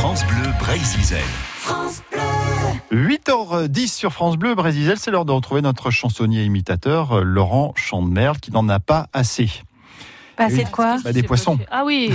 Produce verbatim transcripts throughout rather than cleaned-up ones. France Bleu, Breizh Izel. France Bleu. huit heures dix sur France Bleu, Breizh Izel, c'est l'heure de retrouver notre chansonnier imitateur, Laurent Chandemerle, qui n'en a pas assez. Pas assez de quoi bah, Des poissons. Ah oui.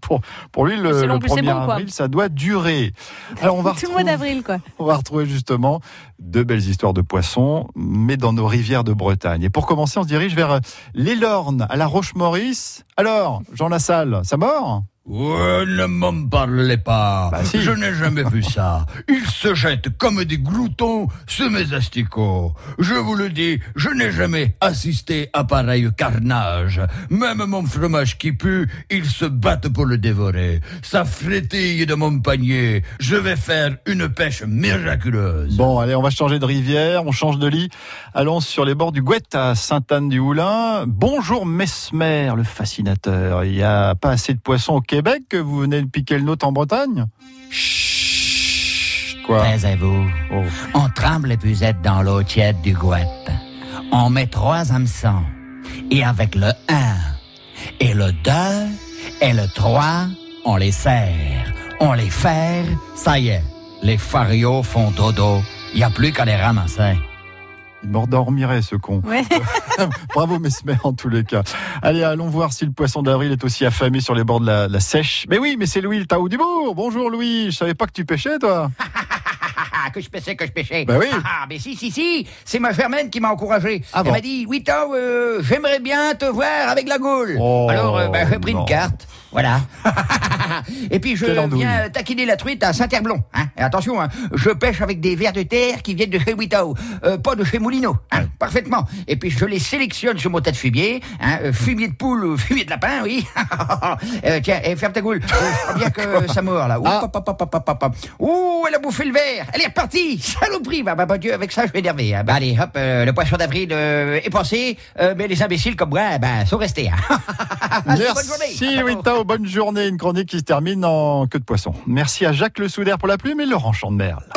pour, pour lui, le, le premier avril, quoi. Ça doit durer. Alors, on va tout le mois d'avril, quoi. On va retrouver justement deux belles histoires de poissons, mais dans nos rivières de Bretagne. Et pour commencer, on se dirige vers les Lornes, à la Roche-Maurice. Alors, Jean Lassalle, ça mord ? Ouais, ne m'en parlez pas, bah, si. Je n'ai jamais vu ça. Ils se jettent comme des gloutons sur mes asticots. Je vous le dis, je n'ai jamais assisté à pareil carnage. Même mon fromage qui pue, ils se battent pour le dévorer. Ça frétille de mon panier. Je vais faire une pêche miraculeuse. Bon, allez, on va changer de rivière, on change de lit. Allons sur les bords du Gouet à Sainte-Anne-du-Houlin. Bonjour Mesmer, le fascinateur. Il n'y a pas assez de poissons au Québec. Que vous venez de piquer le nôtre en Bretagne. Chut, quoi? Taisez-vous. Oh. On trempe les buzettes dans l'eau tiède du Gouet. On met trois hameçons. Et avec le un, et le deux, et le trois, on les serre. On les ferre, ça y est. Les farios font dodo. Il n'y a plus qu'à les ramasser. Il m'endormirait, ce con. Ouais. Bravo, Mesmer, en tous les cas. Allez, allons voir si le poisson d'avril est aussi affamé sur les bords de la, la Seiche. Mais oui, mais c'est Louis, le Taou du Bourg. Bonjour, Louis. Je savais pas que tu pêchais, toi. que je pêchais, que je pêchais. Ben oui. Ah, mais si, si, si. C'est ma germaine qui m'a encouragé. Ah, Elle bon. m'a dit, Wittau, euh, j'aimerais bien te voir avec la goule. Oh, Alors, euh, ben, j'ai pris non. une carte. Voilà. Et puis je viens taquiner la truite à Saint-Herblon. Hein. Et attention, hein, je pêche avec des vers de terre qui viennent de chez Wittau, euh, pas de chez Moulineau. Hein, ouais. Parfaitement. Et puis je les sélectionne sur mon tas de fumier. Hein, fumier de poule, fumier de lapin, oui. euh, tiens, et ferme ta goule. Je crois bien que ça mord là. Ouh, ah. pop, pop, pop, pop, pop. Ouh, elle a bouffé le verre. Elle est repartie. Saloperie. Bah, bah, bah, Dieu, avec ça, je vais énerver. Hein. Bah, allez, hop, euh, le poisson d'avril euh, est passé. Euh, mais les imbéciles comme moi, bah, sont restés. Hein. Merci, bonne journée. Wittau. Bonne journée, une chronique qui se termine en queue de poisson. Merci à Jacques Le Soudeur pour la plume et Laurent Chandemerle.